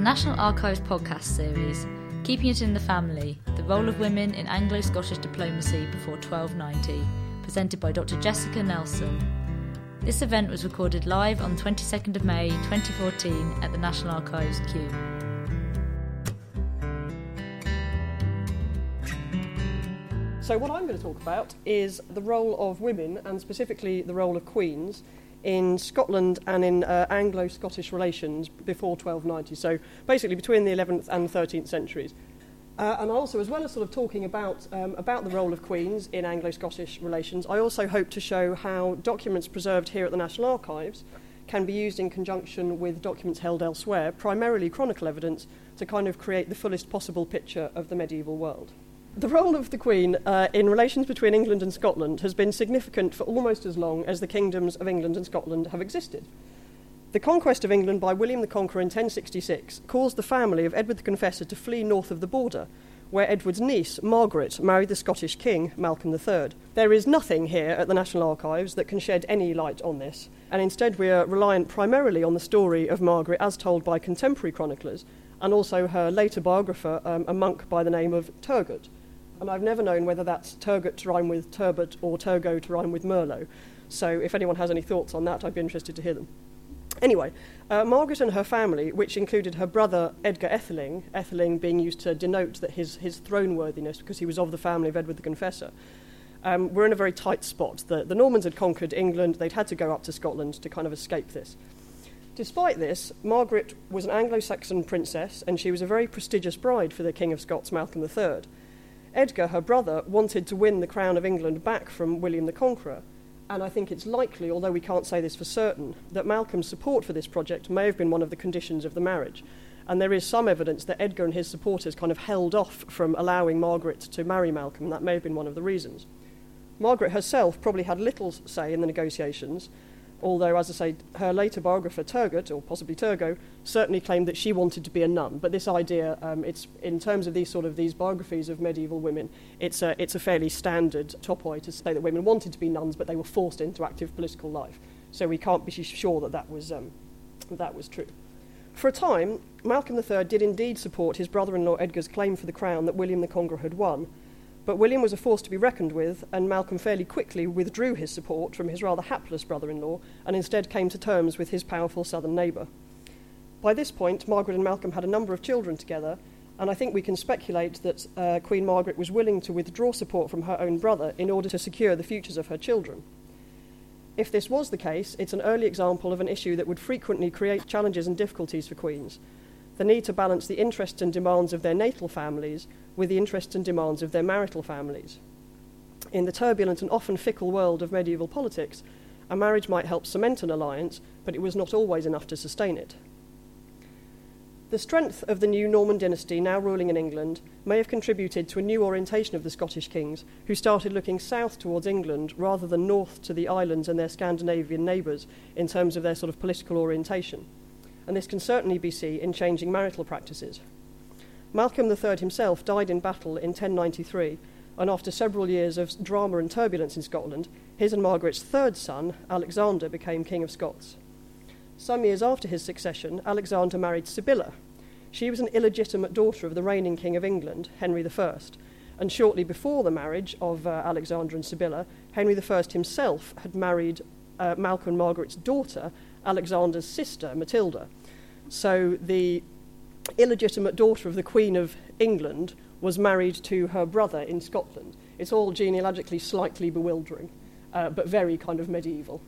the National Archives podcast series, Keeping It in the Family, The Role of Women in Anglo-Scottish Diplomacy Before 1290, presented by Dr Jessica Nelson. This event was recorded live on 22nd of May 2014 at the National Archives Kew. So what I'm going to talk about is the role of women, and specifically the role of queens, in Scotland and in Anglo-Scottish relations before 1290, so basically between the 11th and 13th centuries. And also, as well as sort of talking about the role of queens in Anglo-Scottish relations, I also hope to show how documents preserved here at the National Archives can be used in conjunction with documents held elsewhere, primarily chronicle evidence, to kind of create the fullest possible picture of the medieval world. The role of the Queen in relations between England and Scotland has been significant for almost as long as the kingdoms of England and Scotland have existed. The conquest of England by William the Conqueror in 1066 caused the family of Edward the Confessor to flee north of the border, where Edward's niece, Margaret, married the Scottish king, Malcolm III. There is nothing here at the National Archives that can shed any light on this, and instead we are reliant primarily on the story of Margaret as told by contemporary chroniclers, and also her later biographer, a monk by the name of Turgot. And I've never known whether that's Turgot to rhyme with turbot or Turgot to rhyme with Merlot. So if anyone has any thoughts on that, I'd be interested to hear them. Anyway, Margaret and her family, which included her brother Edgar Atheling, Atheling being used to denote that his throne worthiness because he was of the family of Edward the Confessor, were in a very tight spot. The Normans had conquered England, they'd had to go up to Scotland to kind of escape this. Despite this, Margaret was an Anglo-Saxon princess and she was a very prestigious bride for the King of Scots, Malcolm III. Edgar, her brother, wanted to win the crown of England back from William the Conqueror, and I think it's likely, although we can't say this for certain, that Malcolm's support for this project may have been one of the conditions of the marriage, and there is some evidence that Edgar and his supporters kind of held off from allowing Margaret to marry Malcolm. That may have been one of the reasons. Margaret herself probably had little say in the negotiations, although, as I say, her later biographer Turgot, or possibly Turgot, certainly claimed that she wanted to be a nun. But this idea, it's in terms of these biographies of medieval women, it's a fairly standard topoi to say that women wanted to be nuns, but they were forced into active political life. So we can't be sure that was true. For a time, Malcolm III did indeed support his brother-in-law Edgar's claim for the crown that William the Conqueror had won. But William was a force to be reckoned with, and Malcolm fairly quickly withdrew his support from his rather hapless brother-in-law and instead came to terms with his powerful southern neighbour. By this point, Margaret and Malcolm had a number of children together, and I think we can speculate that Queen Margaret was willing to withdraw support from her own brother in order to secure the futures of her children. If this was the case, it's an early example of an issue that would frequently create challenges and difficulties for queens. The need to balance the interests and demands of their natal families with the interests and demands of their marital families. In the turbulent and often fickle world of medieval politics, a marriage might help cement an alliance, but it was not always enough to sustain it. The strength of the new Norman dynasty now ruling in England may have contributed to a new orientation of the Scottish kings, who started looking south towards England rather than north to the islands and their Scandinavian neighbours in terms of their sort of political orientation. And this can certainly be seen in changing marital practices. Malcolm III himself died in battle in 1093, and after several years of drama and turbulence in Scotland, his and Margaret's third son, Alexander, became King of Scots. Some years after his succession, Alexander married Sybilla. She was an illegitimate daughter of the reigning King of England, Henry I, and shortly before the marriage of Alexander and Sybilla, Henry I himself had married Malcolm and Margaret's daughter, Alexander's sister, Matilda. So the illegitimate daughter of the Queen of England was married to her brother in Scotland. It's all genealogically slightly bewildering, but very kind of medieval.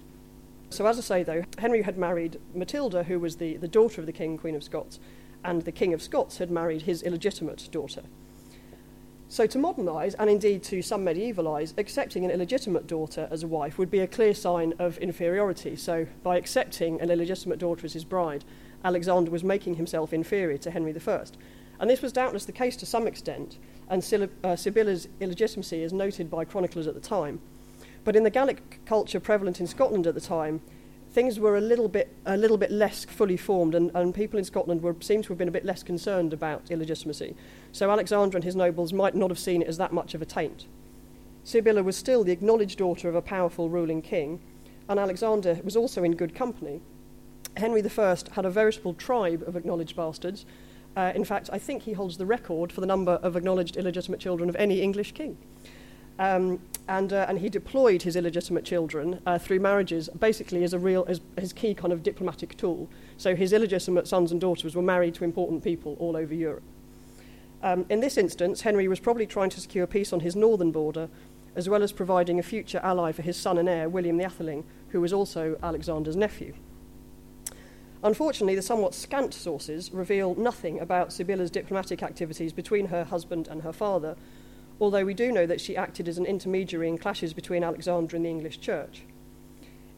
So as I say, though, Henry had married Matilda, who was the daughter of the King, Queen of Scots, and the King of Scots had married his illegitimate daughter. So to modernise, and indeed to some medievalise, accepting an illegitimate daughter as a wife would be a clear sign of inferiority. So by accepting an illegitimate daughter as his bride, Alexander was making himself inferior to Henry I. And this was doubtless the case to some extent, and Sybilla's illegitimacy is noted by chroniclers at the time. But in the Gaelic culture prevalent in Scotland at the time, things were a little bit less fully formed, and people in Scotland seemed to have been a bit less concerned about illegitimacy. So Alexander and his nobles might not have seen it as that much of a taint. Sybilla was still the acknowledged daughter of a powerful ruling king, and Alexander was also in good company. Henry I had a veritable tribe of acknowledged bastards. In fact, I think he holds the record for the number of acknowledged illegitimate children of any English king. And he deployed his illegitimate children through marriages, basically as his key kind of diplomatic tool. So his illegitimate sons and daughters were married to important people all over Europe. In this instance, Henry was probably trying to secure peace on his northern border, as well as providing a future ally for his son and heir, William the Atheling, who was also Alexander's nephew. Unfortunately, the somewhat scant sources reveal nothing about Sybilla's diplomatic activities between her husband and her father, although we do know that she acted as an intermediary in clashes between Alexander and the English Church.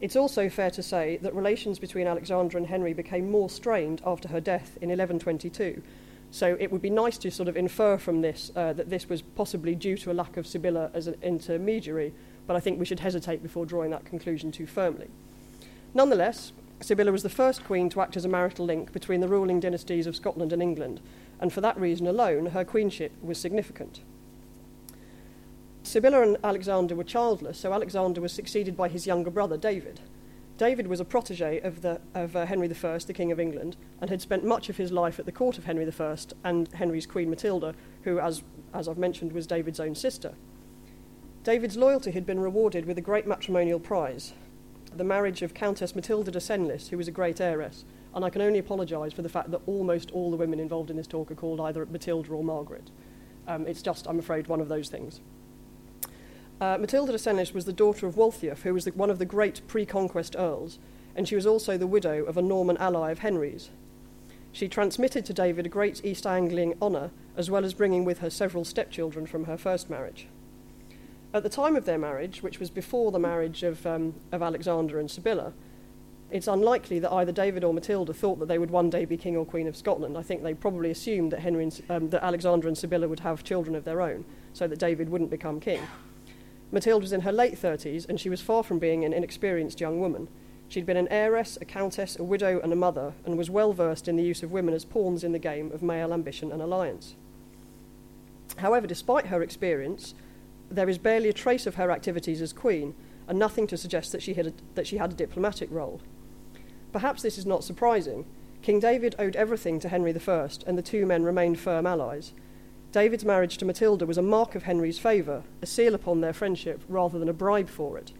It's also fair to say that relations between Alexander and Henry became more strained after her death in 1122, so it would be nice to sort of infer from this that this was possibly due to a lack of Sybilla as an intermediary, but I think we should hesitate before drawing that conclusion too firmly. Nonetheless, Sybilla was the first queen to act as a marital link between the ruling dynasties of Scotland and England, and for that reason alone, her queenship was significant. Sybilla and Alexander were childless, so Alexander was succeeded by his younger brother, David. David was a protege of Henry I, the King of England, and had spent much of his life at the court of Henry I and Henry's Queen Matilda, who, as I've mentioned, was David's own sister. David's loyalty had been rewarded with a great matrimonial prize, the marriage of Countess Matilda de Senlis, who was a great heiress, and I can only apologise for the fact that almost all the women involved in this talk are called either Matilda or Margaret. It's just, I'm afraid, one of those things. Matilda de Senlis was the daughter of Waltheof, who was one of the great pre-conquest earls, and she was also the widow of a Norman ally of Henry's. She transmitted to David a great East Anglian honour, as well as bringing with her several stepchildren from her first marriage. At the time of their marriage, which was before the marriage of Alexander and Sybilla, it's unlikely that either David or Matilda thought that they would one day be King or Queen of Scotland. I think they probably assumed that that Alexander and Sybilla would have children of their own, so that David wouldn't become king. Matilda was in her late 30s, and she was far from being an inexperienced young woman. She'd been an heiress, a countess, a widow, and a mother, and was well versed in the use of women as pawns in the game of male ambition and alliance. However, despite her experience, there is barely a trace of her activities as queen, and nothing to suggest that she had a diplomatic role. Perhaps this is not surprising. King David owed everything to Henry I, and the two men remained firm allies. David's marriage to Matilda was a mark of Henry's favour, a seal upon their friendship rather than a bribe for it.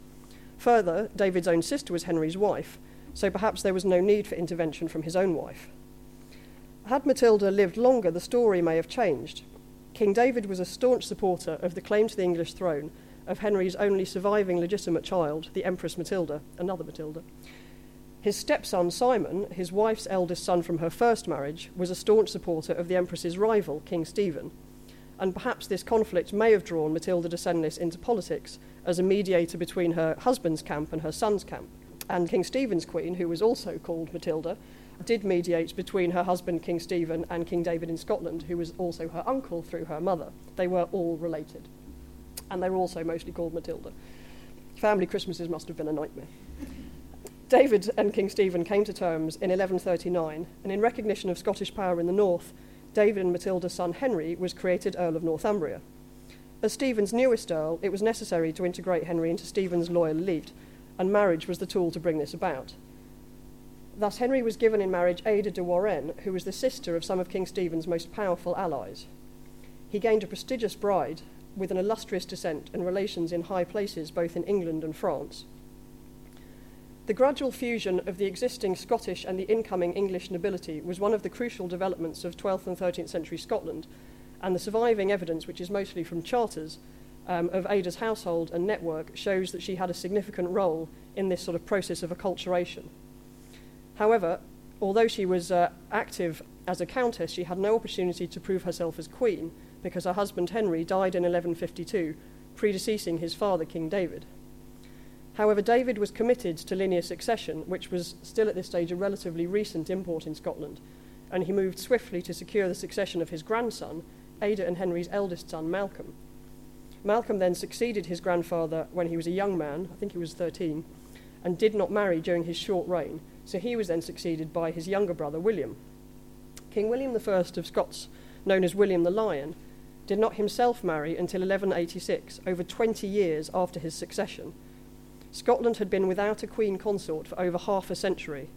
Further, David's own sister was Henry's wife, so perhaps there was no need for intervention from his own wife. Had Matilda lived longer, the story may have changed. King David was a staunch supporter of the claim to the English throne of Henry's only surviving legitimate child, the Empress Matilda, another Matilda. His stepson Simon, his wife's eldest son from her first marriage, was a staunch supporter of the Empress's rival, King Stephen. And perhaps this conflict may have drawn Matilda de Senlis into politics as a mediator between her husband's camp and her son's camp. And King Stephen's queen, who was also called Matilda, did mediate between her husband, King Stephen, and King David in Scotland, who was also her uncle through her mother. They were all related. And they were also mostly called Matilda. Family Christmases must have been a nightmare. David and King Stephen came to terms in 1139, and in recognition of Scottish power in the north, David and Matilda's son Henry was created Earl of Northumbria. As Stephen's newest earl, it was necessary to integrate Henry into Stephen's loyal elite, and marriage was the tool to bring this about. Thus, Henry was given in marriage Ada de Warenne, who was the sister of some of King Stephen's most powerful allies. He gained a prestigious bride with an illustrious descent and relations in high places both in England and France. The gradual fusion of the existing Scottish and the incoming English nobility was one of the crucial developments of 12th and 13th century Scotland, and the surviving evidence, which is mostly from charters of Ada's household and network, shows that she had a significant role in this sort of process of acculturation. However, although she was active as a countess, she had no opportunity to prove herself as queen because her husband Henry died in 1152, predeceasing his father, King David. However, David was committed to linear succession, which was still at this stage a relatively recent import in Scotland, and he moved swiftly to secure the succession of his grandson, Ada and Henry's eldest son, Malcolm. Malcolm then succeeded his grandfather when he was a young man, I think he was 13, and did not marry during his short reign, so he was then succeeded by his younger brother, William. King William I of Scots, known as William the Lion, did not himself marry until 1186, over 20 years after his succession. Scotland had been without a queen consort for over half a century,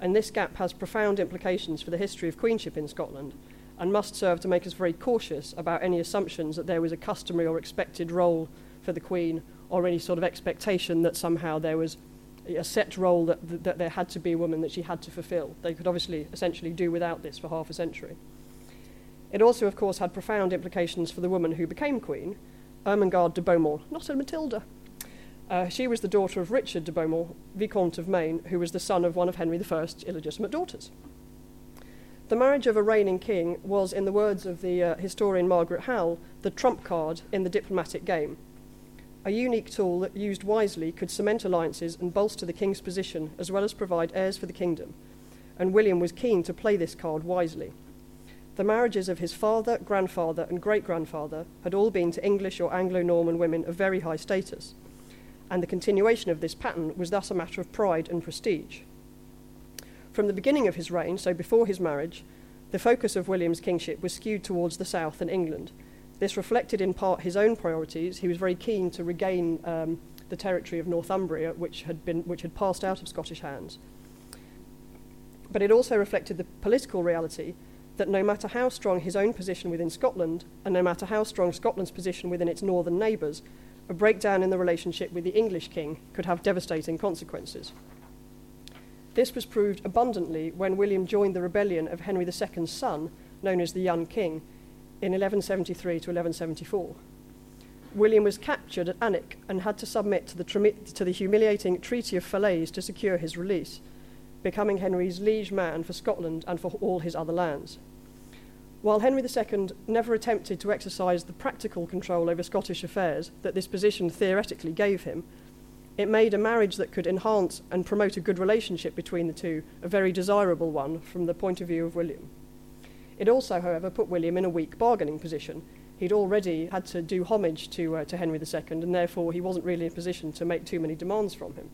and this gap has profound implications for the history of queenship in Scotland and must serve to make us very cautious about any assumptions that there was a customary or expected role for the Queen, or any sort of expectation that somehow there was a set role that there had to be a woman that she had to fulfil. They could obviously essentially do without this for half a century. It also, of course, had profound implications for the woman who became Queen, Ermengarde de Beaumont, not a Matilda. She was the daughter of Richard de Beaumont, Viscount of Maine, who was the son of one of Henry I's illegitimate daughters. The marriage of a reigning king was, in the words of the historian Margaret Howell, the trump card in the diplomatic game, a unique tool that, used wisely, could cement alliances and bolster the king's position as well as provide heirs for the kingdom, and William was keen to play this card wisely. The marriages of his father, grandfather and great-grandfather had all been to English or Anglo-Norman women of very high status, and the continuation of this pattern was thus a matter of pride and prestige. From the beginning of his reign, so before his marriage, the focus of William's kingship was skewed towards the south and England. This reflected in part his own priorities. He was very keen to regain the territory of Northumbria, which had passed out of Scottish hands. But it also reflected the political reality that no matter how strong his own position within Scotland, and no matter how strong Scotland's position within its northern neighbours, a breakdown in the relationship with the English king could have devastating consequences. This was proved abundantly when William joined the rebellion of Henry II's son, known as the Young King, in 1173 to 1174. William was captured at Alnwick and had to submit to the humiliating Treaty of Falaise to secure his release, becoming Henry's liege man for Scotland and for all his other lands. While Henry II never attempted to exercise the practical control over Scottish affairs that this position theoretically gave him, it made a marriage that could enhance and promote a good relationship between the two a very desirable one from the point of view of William. It also, however, put William in a weak bargaining position. He'd already had to do homage to Henry II, and therefore he wasn't really in a position to make too many demands from him.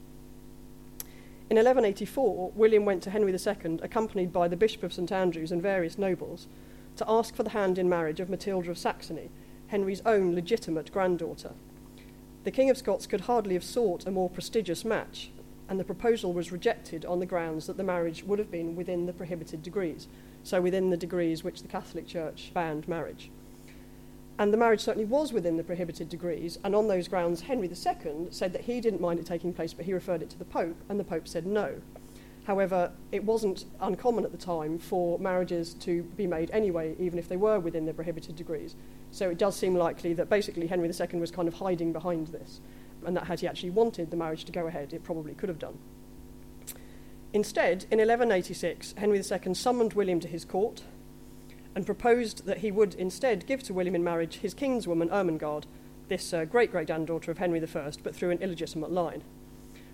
In 1184, William went to Henry II, accompanied by the Bishop of St Andrews and various nobles, to ask for the hand in marriage of Matilda of Saxony, Henry's own legitimate granddaughter. The King of Scots could hardly have sought a more prestigious match, and the proposal was rejected on the grounds that the marriage would have been within the prohibited degrees, so within the degrees which the Catholic Church banned marriage. And the marriage certainly was within the prohibited degrees, and on those grounds Henry II said that he didn't mind it taking place, but he referred it to the Pope, and the Pope said no. However, it wasn't uncommon at the time for marriages to be made anyway, even if they were within their prohibited degrees. So it does seem likely that basically Henry II was kind of hiding behind this, and that had he actually wanted the marriage to go ahead, it probably could have done. Instead, in 1186, Henry II summoned William to his court and proposed that he would instead give to William in marriage his kinswoman Ermengarde, this great-great-granddaughter of Henry I, but through an illegitimate line.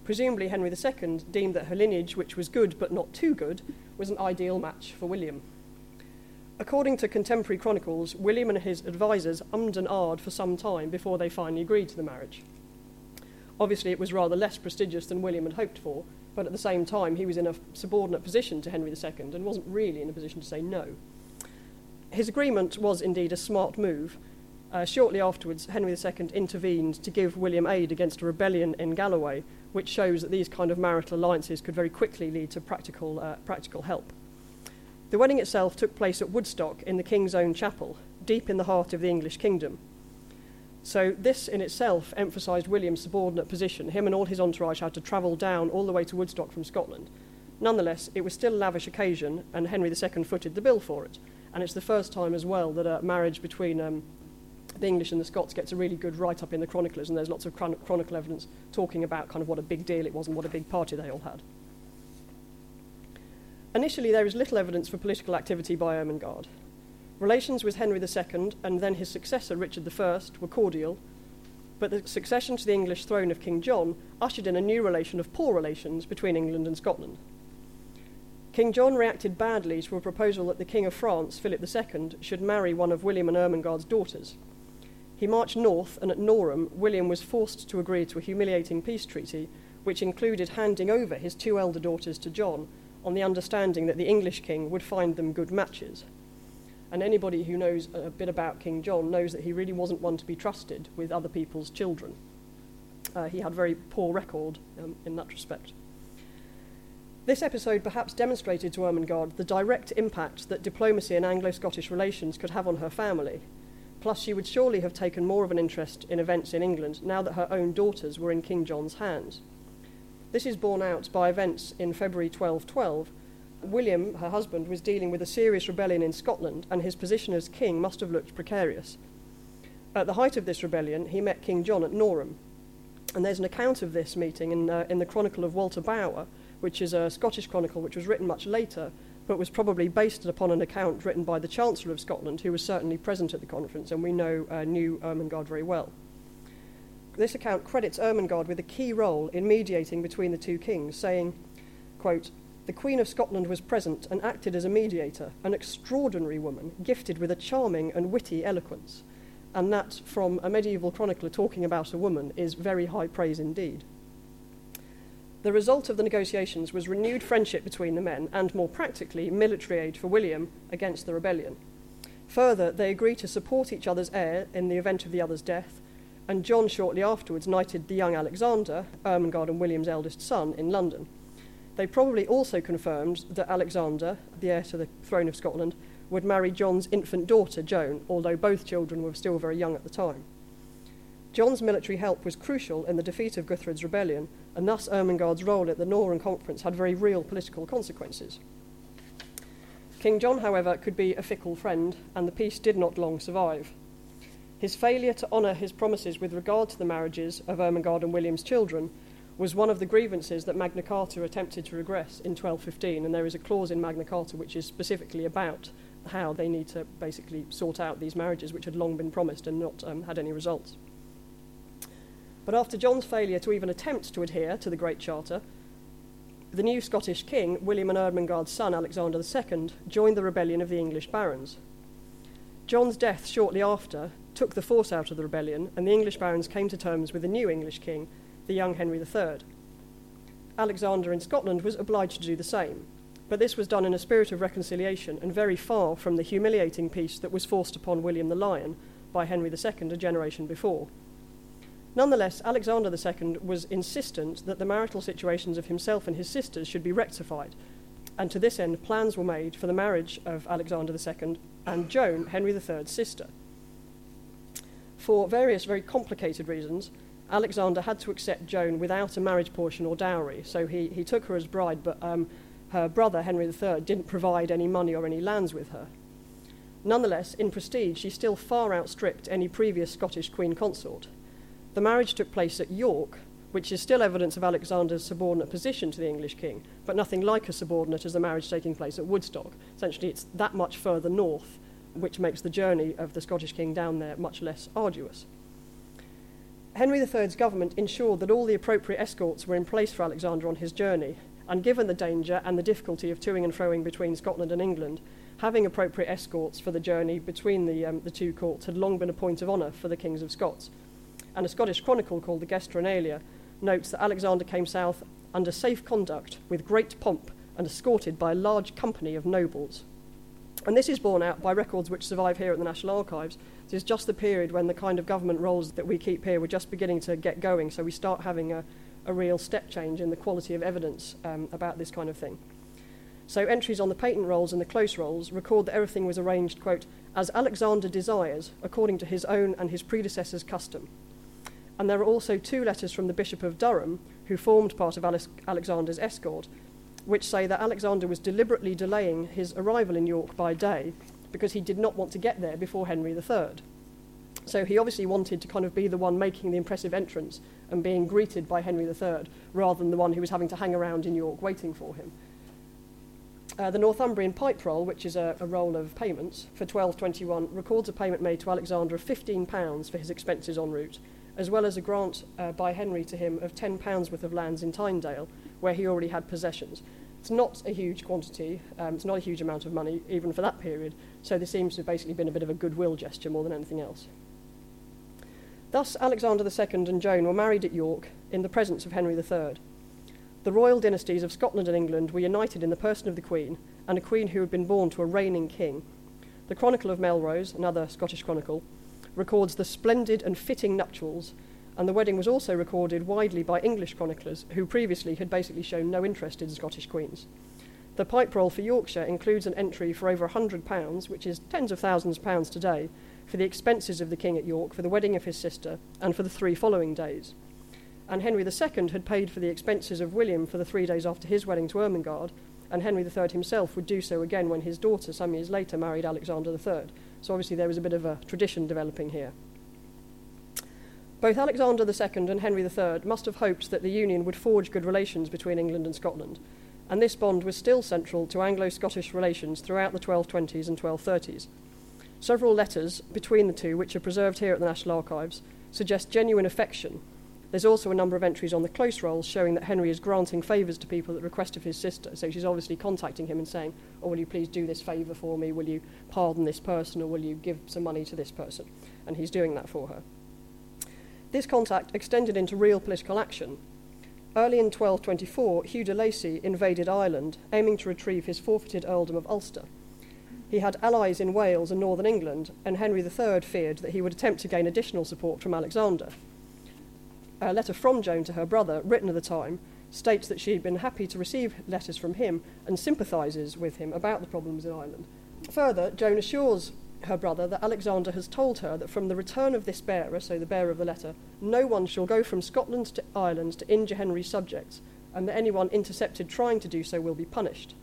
Presumably Henry II deemed that her lineage, which was good but not too good, was an ideal match for William. According to contemporary chronicles, William and his advisers ummed and ahed for some time before they finally agreed to the marriage. Obviously it was rather less prestigious than William had hoped for, but at the same time he was in a subordinate position to Henry II and wasn't really in a position to say no. His agreement was indeed a smart move. Shortly afterwards, Henry II intervened to give William aid against a rebellion in Galloway, which shows that these kind of marital alliances could very quickly lead to practical help. The wedding itself took place at Woodstock in the King's own chapel, deep in the heart of the English kingdom. So this in itself emphasised William's subordinate position. Him and all his entourage had to travel down all the way to Woodstock from Scotland. Nonetheless, it was still a lavish occasion, and Henry II footed the bill for it. And it's the first time as well that a marriage between the English and the Scots gets a really good write-up in the chroniclers, and there's lots of chronicle evidence talking about kind of what a big deal it was and what a big party they all had. Initially, there is little evidence for political activity by Ermengarde. Relations with Henry II and then his successor, Richard I, were cordial, but the succession to the English throne of King John ushered in a new relation of poor relations between England and Scotland. King John reacted badly to a proposal that the King of France, Philip II, should marry one of William and Ermengarde's daughters. He marched north, and at Norham, William was forced to agree to a humiliating peace treaty, which included handing over his two elder daughters to John, on the understanding that the English king would find them good matches. And anybody who knows a bit about King John knows that he really wasn't one to be trusted with other people's children. He had a very poor record in that respect. This episode perhaps demonstrated to Ermengarde the direct impact that diplomacy and Anglo-Scottish relations could have on her family. Plus, she would surely have taken more of an interest in events in England now that her own daughters were in King John's hands. This is borne out by events in February 1212. William, her husband, was dealing with a serious rebellion in Scotland, and his position as king must have looked precarious. At the height of this rebellion, he met King John at Norham. And there's an account of this meeting in the Chronicle of Walter Bower, which is a Scottish chronicle which was written much later, but was probably based upon an account written by the Chancellor of Scotland, who was certainly present at the conference, and we know knew Ermengarde very well. This account credits Ermengarde with a key role in mediating between the two kings, saying, quote, "The Queen of Scotland was present and acted as a mediator, an extraordinary woman, gifted with a charming and witty eloquence." And that, from a medieval chronicler talking about a woman, is very high praise indeed. The result of the negotiations was renewed friendship between the men and, more practically, military aid for William against the rebellion. Further, they agreed to support each other's heir in the event of the other's death, and John shortly afterwards knighted the young Alexander, Ermengarde and William's eldest son, in London. They probably also confirmed that Alexander, the heir to the throne of Scotland, would marry John's infant daughter, Joan, although both children were still very young at the time. John's military help was crucial in the defeat of Guthred's rebellion, and thus Ermengarde's role at the Norham Conference had very real political consequences. King John, however, could be a fickle friend, and the peace did not long survive. His failure to honour his promises with regard to the marriages of Ermengarde and William's children was one of the grievances that Magna Carta attempted to redress in 1215, and there is a clause in Magna Carta which is specifically about how they need to basically sort out these marriages which had long been promised and not had any results. But after John's failure to even attempt to adhere to the Great Charter, the new Scottish king, William and Ermengarde's son, Alexander II, joined the rebellion of the English barons. John's death shortly after took the force out of the rebellion, and the English barons came to terms with the new English king, the young Henry III. Alexander in Scotland was obliged to do the same, but this was done in a spirit of reconciliation and very far from the humiliating peace that was forced upon William the Lion by Henry II a generation before. Nonetheless, Alexander II was insistent that the marital situations of himself and his sisters should be rectified, and to this end plans were made for the marriage of Alexander II and Joan, Henry III's sister. For various very complicated reasons, Alexander had to accept Joan without a marriage portion or dowry, so he took her as bride, but her brother, Henry III, didn't provide any money or any lands with her. Nonetheless, in prestige, she still far outstripped any previous Scottish queen consort. The marriage took place at York, which is still evidence of Alexander's subordinate position to the English king, but nothing like a subordinate as the marriage taking place at Woodstock. Essentially, it's that much further north, which makes the journey of the Scottish king down there much less arduous. Henry III's government ensured that all the appropriate escorts were in place for Alexander on his journey, and given the danger and the difficulty of toing and froing between Scotland and England, having appropriate escorts for the journey between the two courts had long been a point of honour for the kings of Scots. And a Scottish chronicle called the Gesta Annalia notes that Alexander came south under safe conduct, with great pomp, and escorted by a large company of nobles. And this is borne out by records which survive here at the National Archives. This is just the period when the kind of government roles that we keep here were just beginning to get going, so we start having a real step change in the quality of evidence about this kind of thing. So entries on the patent rolls and the close rolls record that everything was arranged, quote, as Alexander desires, according to his own and his predecessor's custom. And there are also two letters from the Bishop of Durham, who formed part of Alexander's escort, which say that Alexander was deliberately delaying his arrival in York by day because he did not want to get there before Henry III. So he obviously wanted to kind of be the one making the impressive entrance and being greeted by Henry III, rather than the one who was having to hang around in York waiting for him. The Northumbrian Pipe Roll, which is a roll of payments for 1221, records a payment made to Alexander of £15 for his expenses en route, as well as a grant by Henry to him of £10 worth of lands in Tynedale, where he already had possessions. It's not a huge quantity, it's not a huge amount of money, even for that period, so this seems to have basically been a bit of a goodwill gesture more than anything else. Thus, Alexander II and Joan were married at York in the presence of Henry III. The royal dynasties of Scotland and England were united in the person of the Queen, and a Queen who had been born to a reigning king. The Chronicle of Melrose, another Scottish chronicle, records the splendid and fitting nuptials, and the wedding was also recorded widely by English chroniclers who previously had basically shown no interest in Scottish queens. The Pipe Roll for Yorkshire includes an entry for over £100, which is tens of thousands of pounds today, for the expenses of the king at York for the wedding of his sister and for the 3 following days. And Henry II had paid for the expenses of William for the 3 days after his wedding to Ermengarde, and Henry III himself would do so again when his daughter, some years later, married Alexander III. So obviously there was a bit of a tradition developing here. Both Alexander II and Henry III must have hoped that the union would forge good relations between England and Scotland, and this bond was still central to Anglo-Scottish relations throughout the 1220s and 1230s. Several letters between the two, which are preserved here at the National Archives, suggest genuine affection. There's also a number of entries on the close rolls showing that Henry is granting favours to people at the request of his sister, so she's obviously contacting him and saying, oh, will you please do this favour for me, will you pardon this person, or will you give some money to this person? And he's doing that for her. This contact extended into real political action. Early in 1224, Hugh de Lacy invaded Ireland, aiming to retrieve his forfeited earldom of Ulster. He had allies in Wales and northern England, and Henry III feared that he would attempt to gain additional support from Alexander. A letter from Joan to her brother, written at the time, states that she had been happy to receive letters from him and sympathises with him about the problems in Ireland. Further, Joan assures her brother that Alexander has told her that from the return of this bearer, so the bearer of the letter, no one shall go from Scotland to Ireland to injure Henry's subjects, and that anyone intercepted trying to do so will be punished.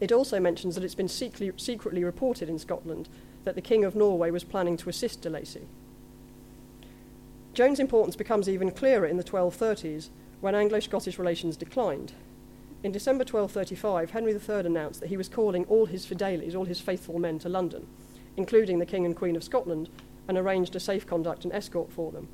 It also mentions that it's been secretly reported in Scotland that the King of Norway was planning to assist de Lacy. Joan's importance becomes even clearer in the 1230s, when Anglo-Scottish relations declined. In December 1235, Henry III announced that he was calling all his fideles, all his faithful men, to London, including the King and Queen of Scotland, and arranged a safe conduct and escort for them.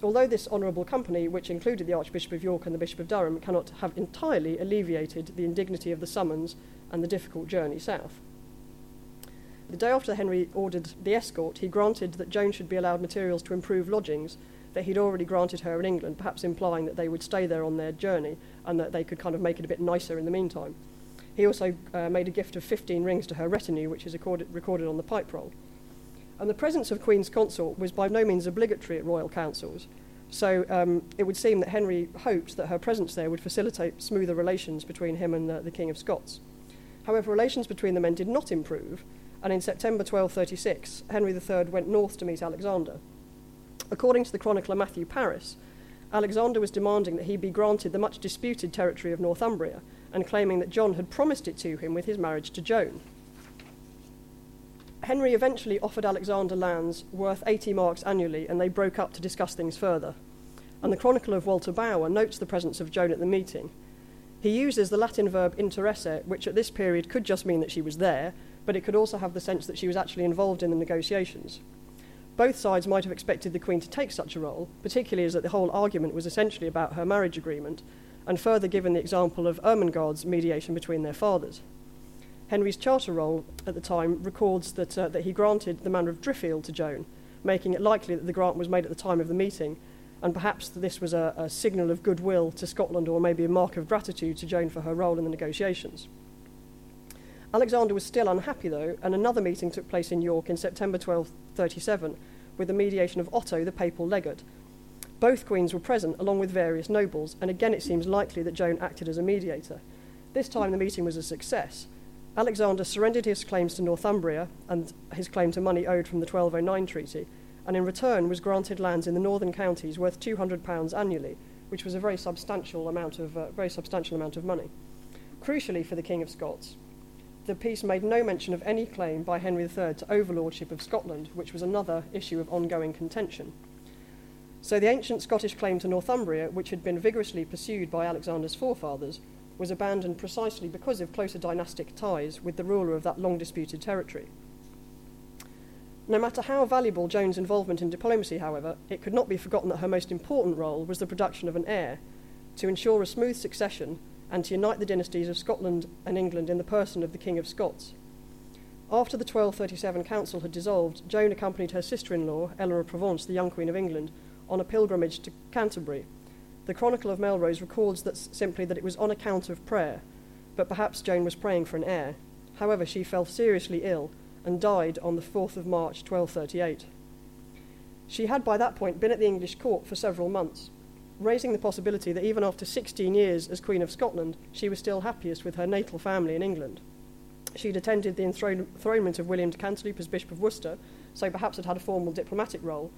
Although this honourable company, which included the Archbishop of York and the Bishop of Durham, cannot have entirely alleviated the indignity of the summons and the difficult journey south. The day after Henry ordered the escort, he granted that Joan should be allowed materials to improve lodgings that he'd already granted her in England, perhaps implying that they would stay there on their journey and that they could kind of make it a bit nicer in the meantime. He also made a gift of 15 rings to her retinue, which is recorded on the Pipe Roll. And the presence of Queen's Consort was by no means obligatory at royal councils, so it would seem that Henry hoped that her presence there would facilitate smoother relations between him and the King of Scots. However, relations between the men did not improve, and in September 1236, Henry III went north to meet Alexander. According to the chronicler Matthew Paris, Alexander was demanding that he be granted the much disputed territory of Northumbria and claiming that John had promised it to him with his marriage to Joan. Henry eventually offered Alexander lands worth 80 marks annually, and they broke up to discuss things further. And the chronicler of Walter Bower notes the presence of Joan at the meeting. He uses the Latin verb interesse, which at this period could just mean that she was there, but it could also have the sense that she was actually involved in the negotiations. Both sides might have expected the Queen to take such a role, particularly as that the whole argument was essentially about her marriage agreement, and further given the example of Ermengarde's mediation between their fathers. Henry's charter roll at the time records that he granted the manor of Driffield to Joan, making it likely that the grant was made at the time of the meeting, and perhaps this was a signal of goodwill to Scotland, or maybe a mark of gratitude to Joan for her role in the negotiations. Alexander was still unhappy, though, and another meeting took place in York in September 1237 with the mediation of Otto, the papal legate. Both queens were present, along with various nobles, and again it seems likely that Joan acted as a mediator. This time the meeting was a success. Alexander surrendered his claims to Northumbria and his claim to money owed from the 1209 treaty, and in return was granted lands in the northern counties worth £200 annually, which was a very substantial amount of money. Crucially for the King of Scots, the peace made no mention of any claim by Henry III to overlordship of Scotland, which was another issue of ongoing contention. So the ancient Scottish claim to Northumbria, which had been vigorously pursued by Alexander's forefathers, was abandoned precisely because of closer dynastic ties with the ruler of that long-disputed territory. No matter how valuable Joan's involvement in diplomacy, however, it could not be forgotten that her most important role was the production of an heir, to ensure a smooth succession and to unite the dynasties of Scotland and England in the person of the King of Scots. After the 1237 council had dissolved, Joan accompanied her sister-in-law, Eleanor of Provence, the young Queen of England, on a pilgrimage to Canterbury. The Chronicle of Melrose records that simply that it was on account of prayer, but perhaps Joan was praying for an heir. However, she fell seriously ill and died on the 4th of March, 1238. She had by that point been at the English court for several months, raising the possibility that even after 16 years as Queen of Scotland, she was still happiest with her natal family in England. She'd attended the enthronement of William de Cantilupe as Bishop of Worcester, so perhaps had had a formal diplomatic role,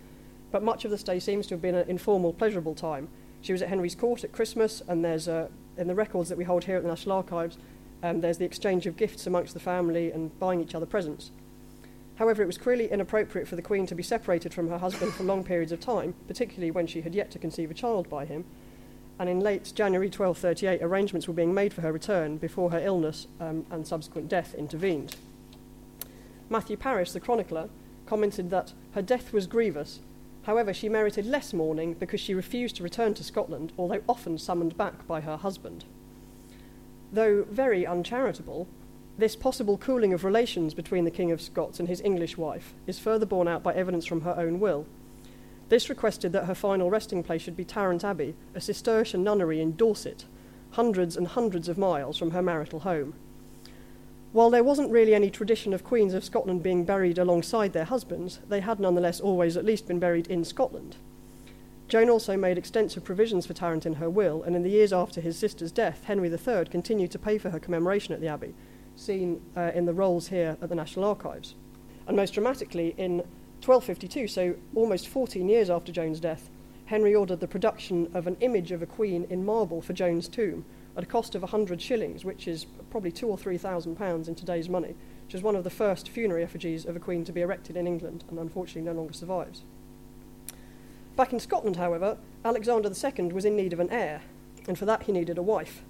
but much of the stay seems to have been an informal, pleasurable time. She was at Henry's court at Christmas, and there's, in the records that we hold here at the National Archives, there's the exchange of gifts amongst the family and buying each other presents. However, it was clearly inappropriate for the Queen to be separated from her husband for long periods of time, particularly when she had yet to conceive a child by him, and in late January 1238, arrangements were being made for her return before her illness and subsequent death intervened. Matthew Paris, the chronicler, commented that her death was grievous, however she merited less mourning because she refused to return to Scotland, although often summoned back by her husband. Though very uncharitable, this possible cooling of relations between the King of Scots and his English wife is further borne out by evidence from her own will. This requested that her final resting place should be Tarrant Abbey, a Cistercian nunnery in Dorset, hundreds and hundreds of miles from her marital home. While there wasn't really any tradition of Queens of Scotland being buried alongside their husbands, they had nonetheless always at least been buried in Scotland. Joan also made extensive provisions for Tarrant in her will, and in the years after his sister's death, Henry III continued to pay for her commemoration at the Abbey, seen in the rolls here at the National Archives. And most dramatically, in 1252, so almost 14 years after Joan's death, Henry ordered the production of an image of a queen in marble for Joan's tomb at a cost of 100 shillings, which is probably £2,000 or £3,000 in today's money, which is one of the first funerary effigies of a queen to be erected in England and unfortunately no longer survives. Back in Scotland, however, Alexander II was in need of an heir, and for that he needed a wife.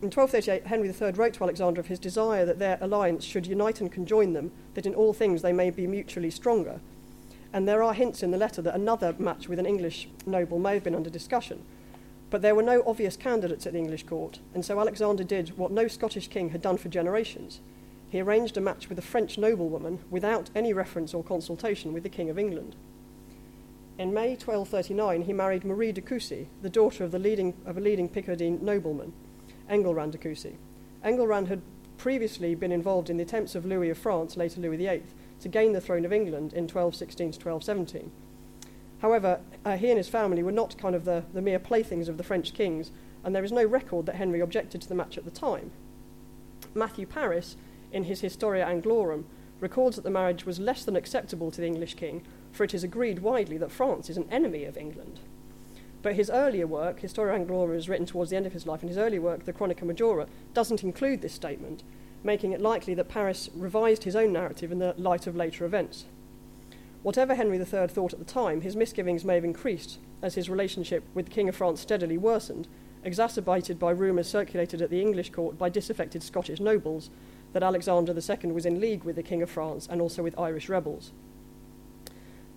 In 1238, Henry III wrote to Alexander of his desire that their alliance should unite and conjoin them, that in all things they may be mutually stronger. And there are hints in the letter that another match with an English noble may have been under discussion. But there were no obvious candidates at the English court, and so Alexander did what no Scottish king had done for generations. He arranged a match with a French noblewoman without any reference or consultation with the King of England. In May 1239, he married Marie de Coucy, the daughter of a leading Picardian nobleman, Engelrand de Coucy. Engelrand had previously been involved in the attempts of Louis of France, later Louis VIII, to gain the throne of England in 1216 to 1217. However, he and his family were not kind of the mere playthings of the French kings, and there is no record that Henry objected to the match at the time. Matthew Paris, in his Historia Anglorum, records that the marriage was less than acceptable to the English king, for it is agreed widely that France is an enemy of England. But his earlier work, Historia Anglorum, is written towards the end of his life, and his earlier work, the Chronica Majora, doesn't include this statement, making it likely that Paris revised his own narrative in the light of later events. Whatever Henry III thought at the time, his misgivings may have increased as his relationship with the King of France steadily worsened, exacerbated by rumours circulated at the English court by disaffected Scottish nobles that Alexander II was in league with the King of France and also with Irish rebels.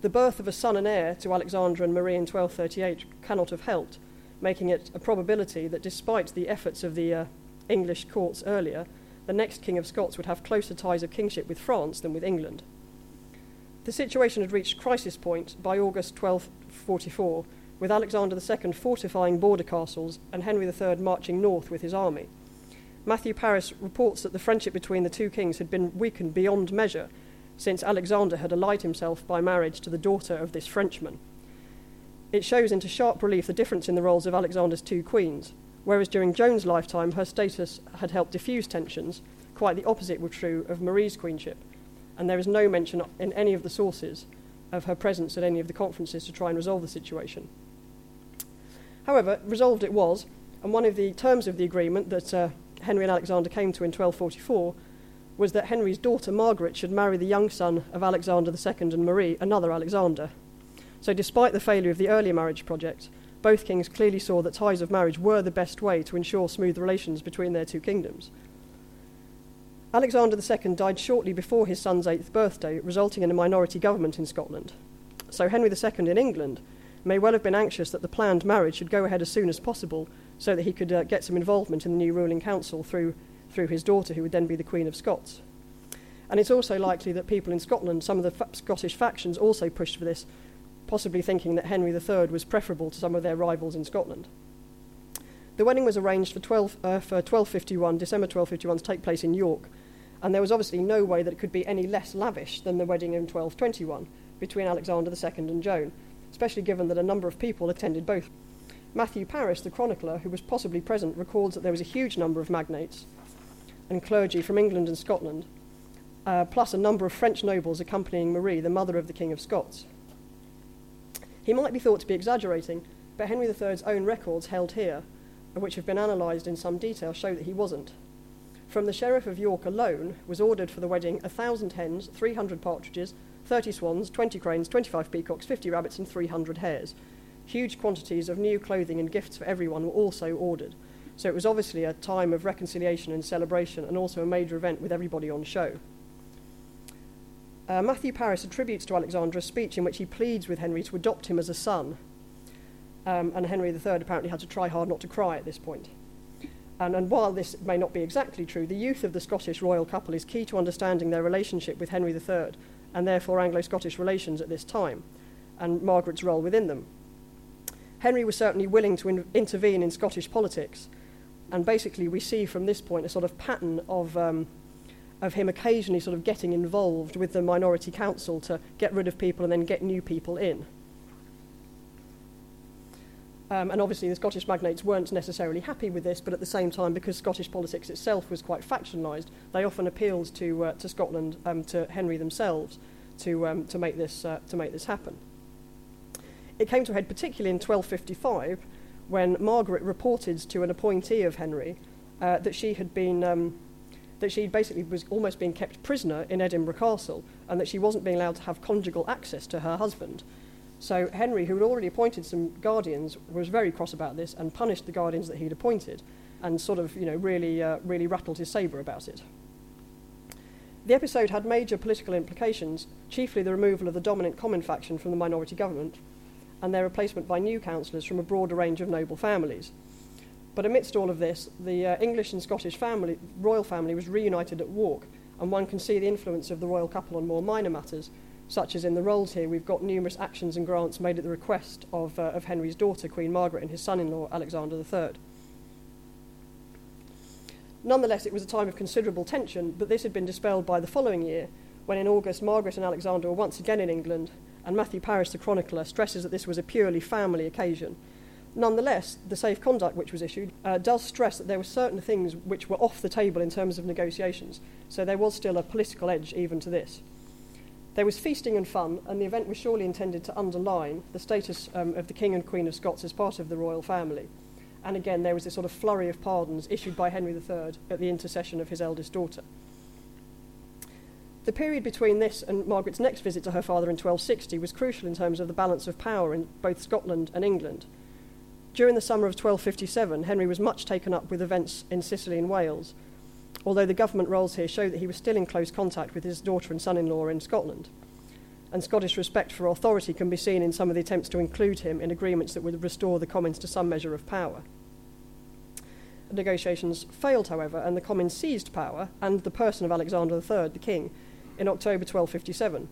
The birth of a son and heir to Alexander and Marie in 1238 cannot have helped, making it a probability that despite the efforts of the English courts earlier, the next King of Scots would have closer ties of kingship with France than with England. The situation had reached crisis point by August 1244, with Alexander II fortifying border castles and Henry III marching north with his army. Matthew Paris reports that the friendship between the two kings had been weakened beyond measure, since Alexander had allied himself by marriage to the daughter of this Frenchman. It shows into sharp relief the difference in the roles of Alexander's two queens, whereas during Joan's lifetime her status had helped diffuse tensions, quite the opposite were true of Marie's queenship, and there is no mention in any of the sources of her presence at any of the conferences to try and resolve the situation. However, resolved it was, and one of the terms of the agreement that Henry and Alexander came to in 1244 was that Henry's daughter Margaret should marry the young son of Alexander II and Marie, another Alexander. So despite the failure of the earlier marriage project, both kings clearly saw that ties of marriage were the best way to ensure smooth relations between their two kingdoms. Alexander II died shortly before his son's 8th birthday, resulting in a minority government in Scotland. So Henry II in England may well have been anxious that the planned marriage should go ahead as soon as possible so that he could get some involvement in the new ruling council through his daughter, who would then be the Queen of Scots. And it's also likely that people in Scotland, some of the Scottish factions, also pushed for this, possibly thinking that Henry III was preferable to some of their rivals in Scotland. The wedding was arranged for December 1251, to take place in York, and there was obviously no way that it could be any less lavish than the wedding in 1221, between Alexander II and Joan, especially given that a number of people attended both. Matthew Paris, the chronicler, who was possibly present, records that there was a huge number of magnates and clergy from England and Scotland, plus a number of French nobles accompanying Marie, the mother of the King of Scots. He might be thought to be exaggerating, but Henry III's own records held here, which have been analysed in some detail, show that he wasn't. From the Sheriff of York alone was ordered for the wedding 1,000 hens, 300 partridges, 30 swans, 20 cranes, 25 peacocks, 50 rabbits and 300 hares. Huge quantities of new clothing and gifts for everyone were also ordered. So it was obviously a time of reconciliation and celebration, and also a major event with everybody on show. Matthew Paris attributes to Alexander a speech in which he pleads with Henry to adopt him as a son. And Henry III apparently had to try hard not to cry at this point. And while this may not be exactly true, the youth of the Scottish royal couple is key to understanding their relationship with Henry III, and therefore Anglo-Scottish relations at this time, and Margaret's role within them. Henry was certainly willing to intervene in Scottish politics, and basically we see from this point a sort of pattern of him occasionally sort of getting involved with the minority council to get rid of people and then get new people in. And obviously the Scottish magnates weren't necessarily happy with this, but at the same time, because Scottish politics itself was quite factionalised, they often appealed to Scotland, to Henry themselves, to make this happen. It came to a head particularly in 1255, when Margaret reported to an appointee of Henry that she basically was almost being kept prisoner in Edinburgh Castle, and that she wasn't being allowed to have conjugal access to her husband. So Henry, who had already appointed some guardians, was very cross about this and punished the guardians that he'd appointed, and sort of, really rattled his sabre about it. The episode had major political implications, chiefly the removal of the dominant common faction from the minority government and their replacement by new councillors from a broader range of noble families. But amidst all of this, the English and Scottish royal family was reunited at Wark, and one can see the influence of the royal couple on more minor matters, such as in the rolls here, we've got numerous actions and grants made at the request of Henry's daughter, Queen Margaret, and his son-in-law, Alexander III. Nonetheless, it was a time of considerable tension, but this had been dispelled by the following year, when in August, Margaret and Alexander were once again in England, and Matthew Paris, the chronicler, stresses that this was a purely family occasion. Nonetheless, the safe conduct which was issued does stress that there were certain things which were off the table in terms of negotiations, so there was still a political edge even to this. There was feasting and fun, and the event was surely intended to underline the status of the King and Queen of Scots as part of the royal family. And again, there was this sort of flurry of pardons issued by Henry III at the intercession of his eldest daughter. The period between this and Margaret's next visit to her father in 1260 was crucial in terms of the balance of power in both Scotland and England. During the summer of 1257, Henry was much taken up with events in Sicily and Wales, although the government rolls here show that he was still in close contact with his daughter and son-in-law in Scotland. And Scottish respect for authority can be seen in some of the attempts to include him in agreements that would restore the Commons to some measure of power. The negotiations failed, however, and the Commons seized power and the person of Alexander III, the King, in October 1257.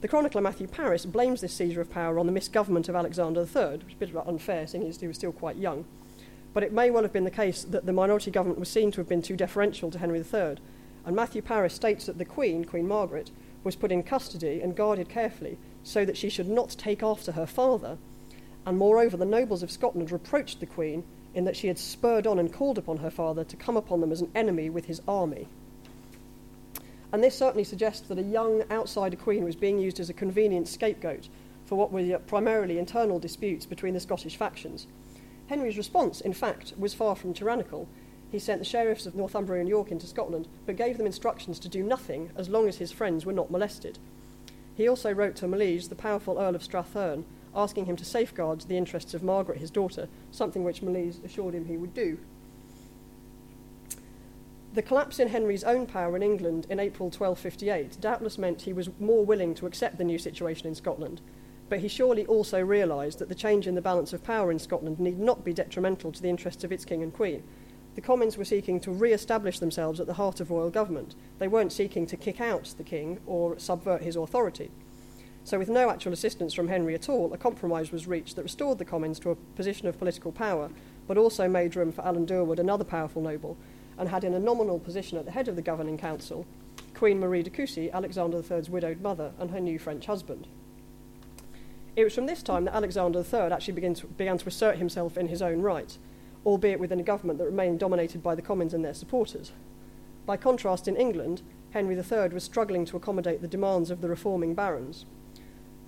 The chronicler Matthew Paris blames this seizure of power on the misgovernment of Alexander III, which is a bit unfair, seeing as he was still quite young. But it may well have been the case that the minority government was seen to have been too deferential to Henry III, and Matthew Paris states that the Queen, Queen Margaret, was put in custody and guarded carefully so that she should not take after her father, and moreover the nobles of Scotland reproached the Queen in that she had spurred on and called upon her father to come upon them as an enemy with his army. And this certainly suggests that a young outsider queen was being used as a convenient scapegoat for what were primarily internal disputes between the Scottish factions. Henry's response, in fact, was far from tyrannical. He sent the sheriffs of Northumbria and York into Scotland, but gave them instructions to do nothing as long as his friends were not molested. He also wrote to Malise, the powerful Earl of Strathearn, asking him to safeguard the interests of Margaret, his daughter, something which Malise assured him he would do. The collapse in Henry's own power in England in April 1258 doubtless meant he was more willing to accept the new situation in Scotland, but he surely also realised that the change in the balance of power in Scotland need not be detrimental to the interests of its king and queen. The Commons were seeking to re-establish themselves at the heart of royal government. They weren't seeking to kick out the king or subvert his authority. So with no actual assistance from Henry at all, a compromise was reached that restored the Commons to a position of political power, but also made room for Alan Durwood, another powerful noble, and had in a nominal position at the head of the governing council Queen Marie de Coucy, Alexander III's widowed mother, and her new French husband. It was from this time that Alexander III actually began to assert himself in his own right, albeit within a government that remained dominated by the Commons and their supporters. By contrast, in England, Henry III was struggling to accommodate the demands of the reforming barons,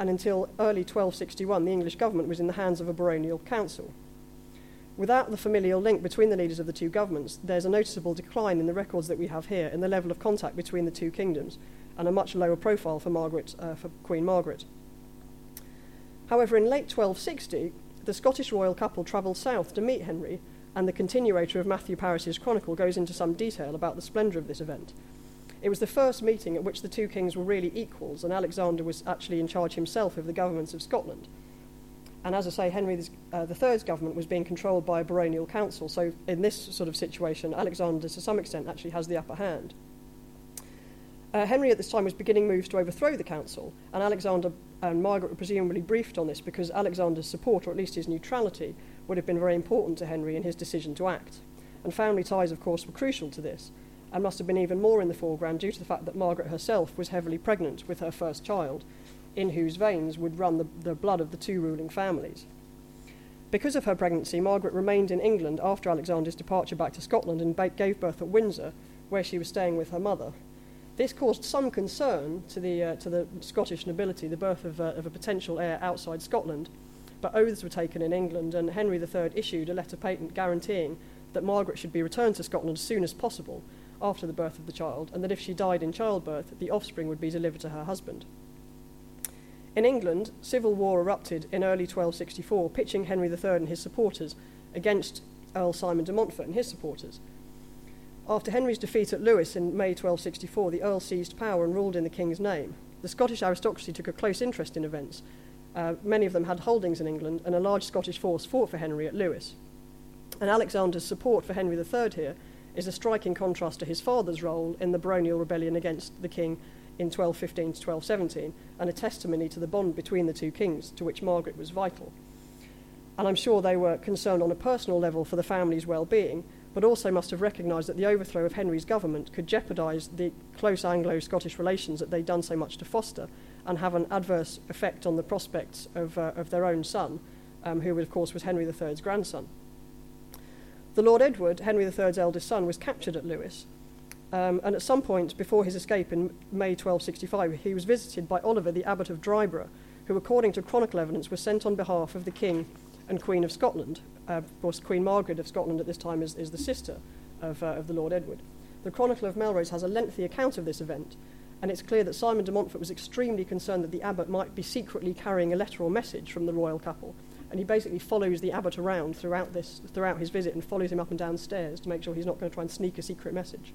and until early 1261 the English government was in the hands of a baronial council. Without the familial link between the leaders of the two governments, there's a noticeable decline in the records that we have here in the level of contact between the two kingdoms, and a much lower profile for Queen Margaret. However, in late 1260, the Scottish royal couple travelled south to meet Henry, and the continuator of Matthew Paris's chronicle goes into some detail about the splendour of this event. It was the first meeting at which the two kings were really equals, and Alexander was actually in charge himself of the governments of Scotland. And as I say, Henry III's government was being controlled by a baronial council, so in this sort of situation, Alexander, to some extent, actually has the upper hand. Henry at this time was beginning moves to overthrow the council, and Alexander and Margaret were presumably briefed on this because Alexander's support, or at least his neutrality, would have been very important to Henry in his decision to act. And family ties, of course, were crucial to this, and must have been even more in the foreground due to the fact that Margaret herself was heavily pregnant with her first child, in whose veins would run the blood of the two ruling families. Because of her pregnancy, Margaret remained in England after Alexander's departure back to Scotland and gave birth at Windsor, where she was staying with her mother. This caused some concern to the Scottish nobility, the birth of a potential heir outside Scotland, but oaths were taken in England, and Henry III issued a letter patent guaranteeing that Margaret should be returned to Scotland as soon as possible after the birth of the child, and that if she died in childbirth, the offspring would be delivered to her husband. In England, civil war erupted in early 1264, pitching Henry III and his supporters against Earl Simon de Montfort and his supporters. After Henry's defeat at Lewes in May 1264, the Earl seized power and ruled in the King's name. The Scottish aristocracy took a close interest in events. Many of them had holdings in England, and a large Scottish force fought for Henry at Lewes. And Alexander's support for Henry III here is a striking contrast to his father's role in the baronial rebellion against the King in 1215 to 1217, and a testimony to the bond between the two kings, to which Margaret was vital. And I'm sure they were concerned on a personal level for the family's well-being, but also must have recognised that the overthrow of Henry's government could jeopardise the close Anglo-Scottish relations that they'd done so much to foster, and have an adverse effect on the prospects of their own son, who, of course, was Henry III's grandson. The Lord Edward, Henry III's eldest son, was captured at Lewes, and at some point before his escape in May 1265, he was visited by Oliver, the Abbot of Dryburgh, who, according to chronicle evidence, was sent on behalf of the King and Queen of Scotland. Of course, Queen Margaret of Scotland at this time is the sister of the Lord Edward. The Chronicle of Melrose has a lengthy account of this event, and it's clear that Simon de Montfort was extremely concerned that the abbot might be secretly carrying a letter or message from the royal couple, and he basically follows the abbot around throughout his visit and follows him up and down stairs to make sure he's not going to try and sneak a secret message.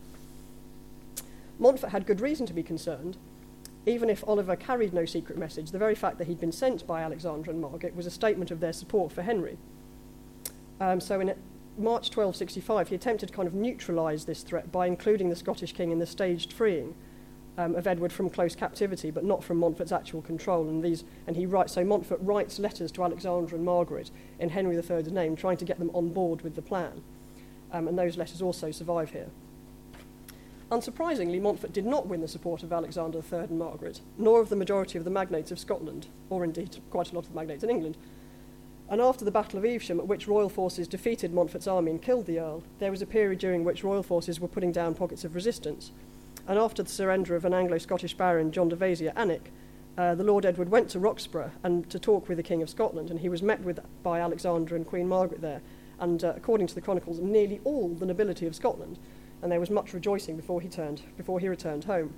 Montfort had good reason to be concerned. Even if Oliver carried no secret message, the very fact that he'd been sent by Alexander and Margaret was a statement of their support for Henry. So in March 1265, he attempted to kind of neutralise this threat by including the Scottish king in the staged freeing of Edward from close captivity, but not from Montfort's actual control. So Montfort writes letters to Alexander and Margaret in Henry III's name, trying to get them on board with the plan. And those letters also survive here. Unsurprisingly, Montfort did not win the support of Alexander III and Margaret, nor of the majority of the magnates of Scotland, or indeed quite a lot of the magnates in England. And after the Battle of Evesham, at which royal forces defeated Montfort's army and killed the Earl, there was a period during which royal forces were putting down pockets of resistance. And after the surrender of an Anglo-Scottish baron, John de Vaisy, at Alnwick, the Lord Edward went to Roxburgh and to talk with the King of Scotland, and he was met with by Alexander and Queen Margaret there, and according to the chronicles, nearly all the nobility of Scotland, and there was much rejoicing before he returned home.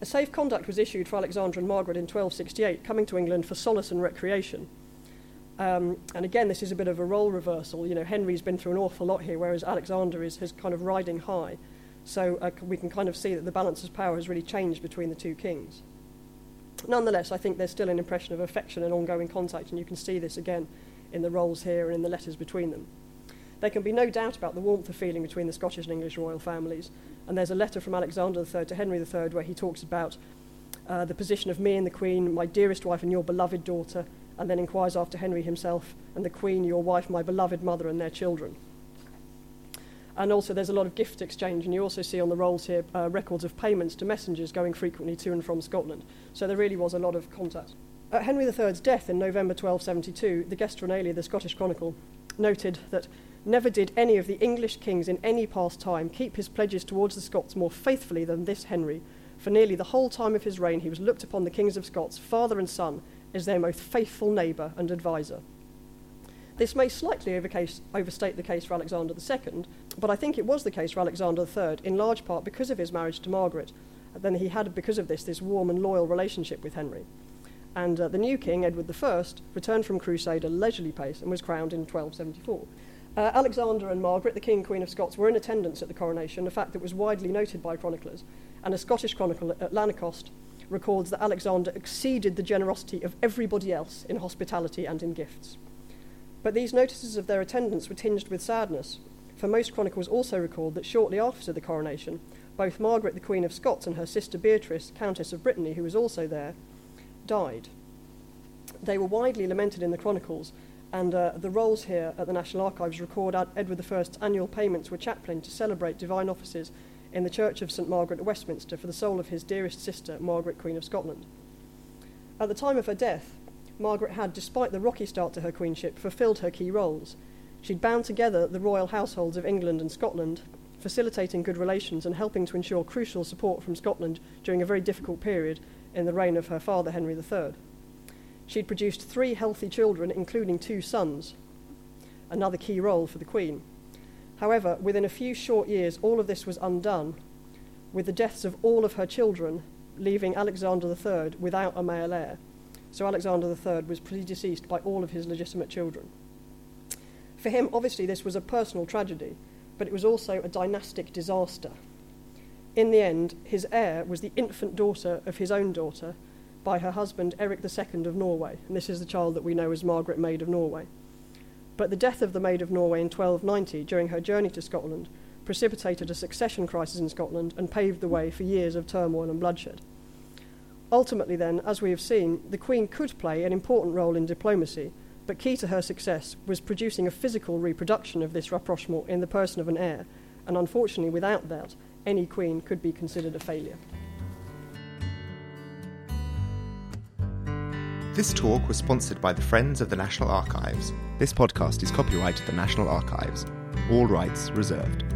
A safe conduct was issued for Alexander and Margaret in 1268, coming to England for solace and recreation. And again, this is a bit of a role reversal. You know, Henry's been through an awful lot here, whereas Alexander is kind of riding high. So we can kind of see that the balance of power has really changed between the two kings. Nonetheless, I think there's still an impression of affection and ongoing contact, and you can see this again in the roles here and in the letters between them. There can be no doubt about the warmth of feeling between the Scottish and English royal families, and there's a letter from Alexander III to Henry III where he talks about the position of me and the Queen, my dearest wife and your beloved daughter, and then inquires after Henry himself and the Queen, your wife, my beloved mother and their children. And also there's a lot of gift exchange, and you also see on the rolls here records of payments to messengers going frequently to and from Scotland. So there really was a lot of contact. At Henry III's death in November 1272, the Gesta Annalia, the Scottish Chronicle, noted that never did any of the English kings in any past time keep his pledges towards the Scots more faithfully than this Henry. For nearly the whole time of his reign he was looked upon the kings of Scots, father and son, as their most faithful neighbour and adviser. This may slightly overstate the case for Alexander II, but I think it was the case for Alexander III, in large part because of his marriage to Margaret. And then he had, because of this, warm and loyal relationship with Henry. And the new king, Edward I, returned from crusade at a leisurely pace and was crowned in 1274. Alexander and Margaret, the King and Queen of Scots, were in attendance at the coronation, a fact that was widely noted by chroniclers, and a Scottish chronicle at Lanercost records that Alexander exceeded the generosity of everybody else in hospitality and in gifts. But these notices of their attendance were tinged with sadness, for most chronicles also record that shortly after the coronation, both Margaret, the Queen of Scots, and her sister Beatrice, Countess of Brittany, who was also there, died. They were widely lamented in the chronicles, and the rolls here at the National Archives record Edward I's annual payments to a chaplain to celebrate divine offices in the Church of St Margaret at Westminster for the soul of his dearest sister, Margaret, Queen of Scotland. At the time of her death, Margaret had, despite the rocky start to her queenship, fulfilled her key roles. She'd bound together the royal households of England and Scotland, facilitating good relations and helping to ensure crucial support from Scotland during a very difficult period in the reign of her father, Henry III. She'd produced 3 healthy children, including 2 sons, another key role for the Queen. However, within a few short years, all of this was undone, with the deaths of all of her children, leaving Alexander III without a male heir. So Alexander III was predeceased by all of his legitimate children. For him, obviously, this was a personal tragedy, but it was also a dynastic disaster. In the end, his heir was the infant daughter of his own daughter, by her husband Eric II of Norway, and this is the child that we know as Margaret, Maid of Norway. But the death of the Maid of Norway in 1290 during her journey to Scotland precipitated a succession crisis in Scotland and paved the way for years of turmoil and bloodshed. Ultimately then, as we have seen, the Queen could play an important role in diplomacy, but key to her success was producing a physical reproduction of this rapprochement in the person of an heir, and unfortunately without that, any queen could be considered a failure. This talk was sponsored by the Friends of the National Archives. This podcast is copyright to the National Archives. All rights reserved.